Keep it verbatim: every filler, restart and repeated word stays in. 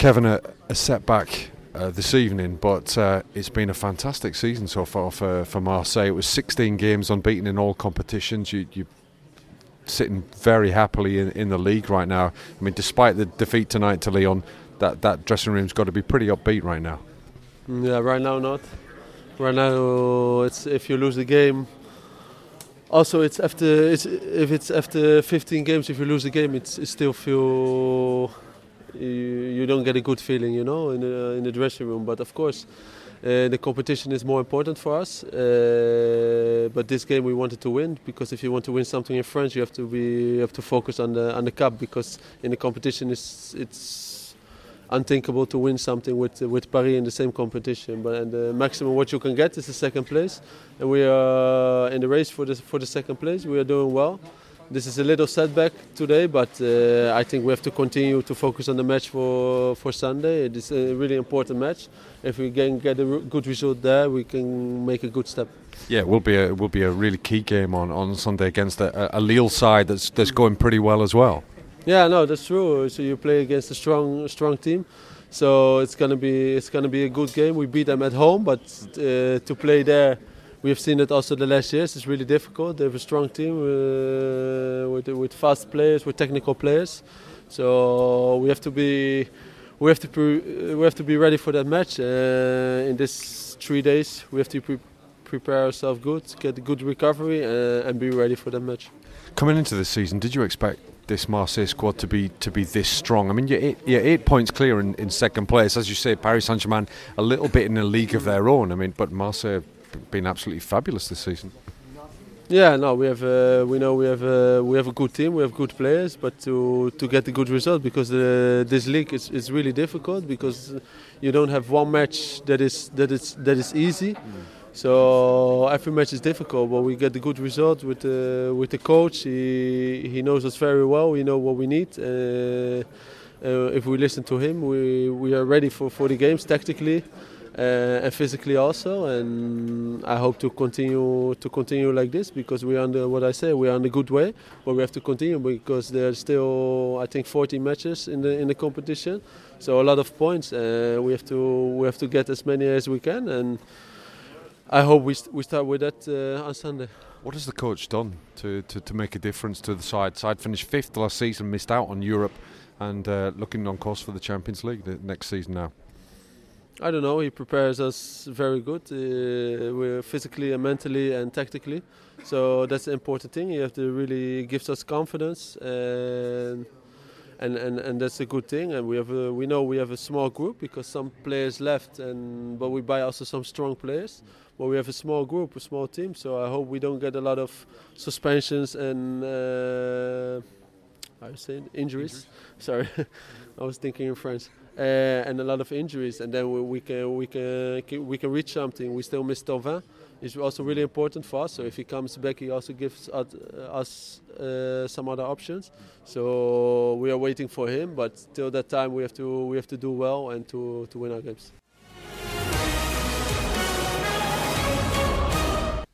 Kevin a, a setback uh, this evening, but uh, it's been a fantastic season so far for, for Marseille. It was sixteen games unbeaten in all competitions. You, you're sitting very happily in, in the league right now. I mean, despite the defeat tonight to Lyon, that, that dressing room's got to be pretty upbeat right now. Yeah, right now not. Right now, it's if you lose the game. Also, it's after it's if it's after fifteen games. If you lose the game, it's, it still feel you, you don't get a good feeling, you know, in the in the dressing room. But of course, uh, the competition is more important for us. Uh, but this game we wanted to win, because if you want to win something in France, you have to be you have to focus on the on the cup, because in the competition it's it's unthinkable to win something with with Paris in the same competition. But and the maximum what you can get is the second place, and we are in the race for the for the second place. We are doing well. This is a little setback today, but uh, I think we have to continue to focus on the match for for Sunday. It is a really important match. If we can get a re- good result there, we can make a good step. Yeah, it will be a it will be a really key game on, on Sunday against a, a Lille side that's that's going pretty well as well. Yeah, no, that's true. So you play against a strong, strong team. So it's gonna be, it's gonna be a good game. We beat them at home, but uh, to play there, we have seen it also the last years. It's really difficult. They have a strong team uh, with with fast players, with technical players. So we have to be, we have to pre- we have to be ready for that match. Uh, in this three days, we have to pre- prepare ourselves good, get a good recovery, uh, and be ready for that match. Coming into this season, did you expect this Marseille squad to be to be this strong? I mean, you're eight, you're eight points clear in, in second place, as you say. Paris Saint-Germain a little bit in a league of their own. I mean, but Marseille have been absolutely fabulous this season. Yeah, no, we have uh, we know we have uh, we have a good team, we have good players, but to to get a good result, because uh, this league is, is really difficult, because you don't have one match that is that is that is easy. Mm. So every match is difficult, but we get a good result with the, with the coach. He he knows us very well. We know what we need. Uh, uh, if we listen to him, we, we are ready for, for the games tactically uh, and physically also. And I hope to continue to continue like this, because we are under what I say. We are on a good way, but we have to continue, because there are still I think fourteen matches in the in the competition. So a lot of points. Uh, we have to we have to get as many as we can, and I hope we st- we start with that uh, on Sunday. What has the coach done to, to, to make a difference to the side? Side finished fifth last season, missed out on Europe, and uh, looking on course for the Champions League the next season now. I don't know. He prepares us very good, uh, we're physically and mentally and tactically. So that's the important thing. He have to really gives us confidence, and and, and, and that's a good thing. And we have a, we know we have a small group, because some players left, and but we buy also some strong players. Well, we have a small group, a small team, so I hope we don't get a lot of suspensions and uh, how you say injuries. injuries. Sorry, I was thinking in French. Uh, and a lot of injuries, and then we, we can we can we can reach something. We still miss Thauvin. It's also really important for us. So if he comes back, he also gives us uh, some other options. So we are waiting for him, but till that time, we have to we have to do well and to to win our games.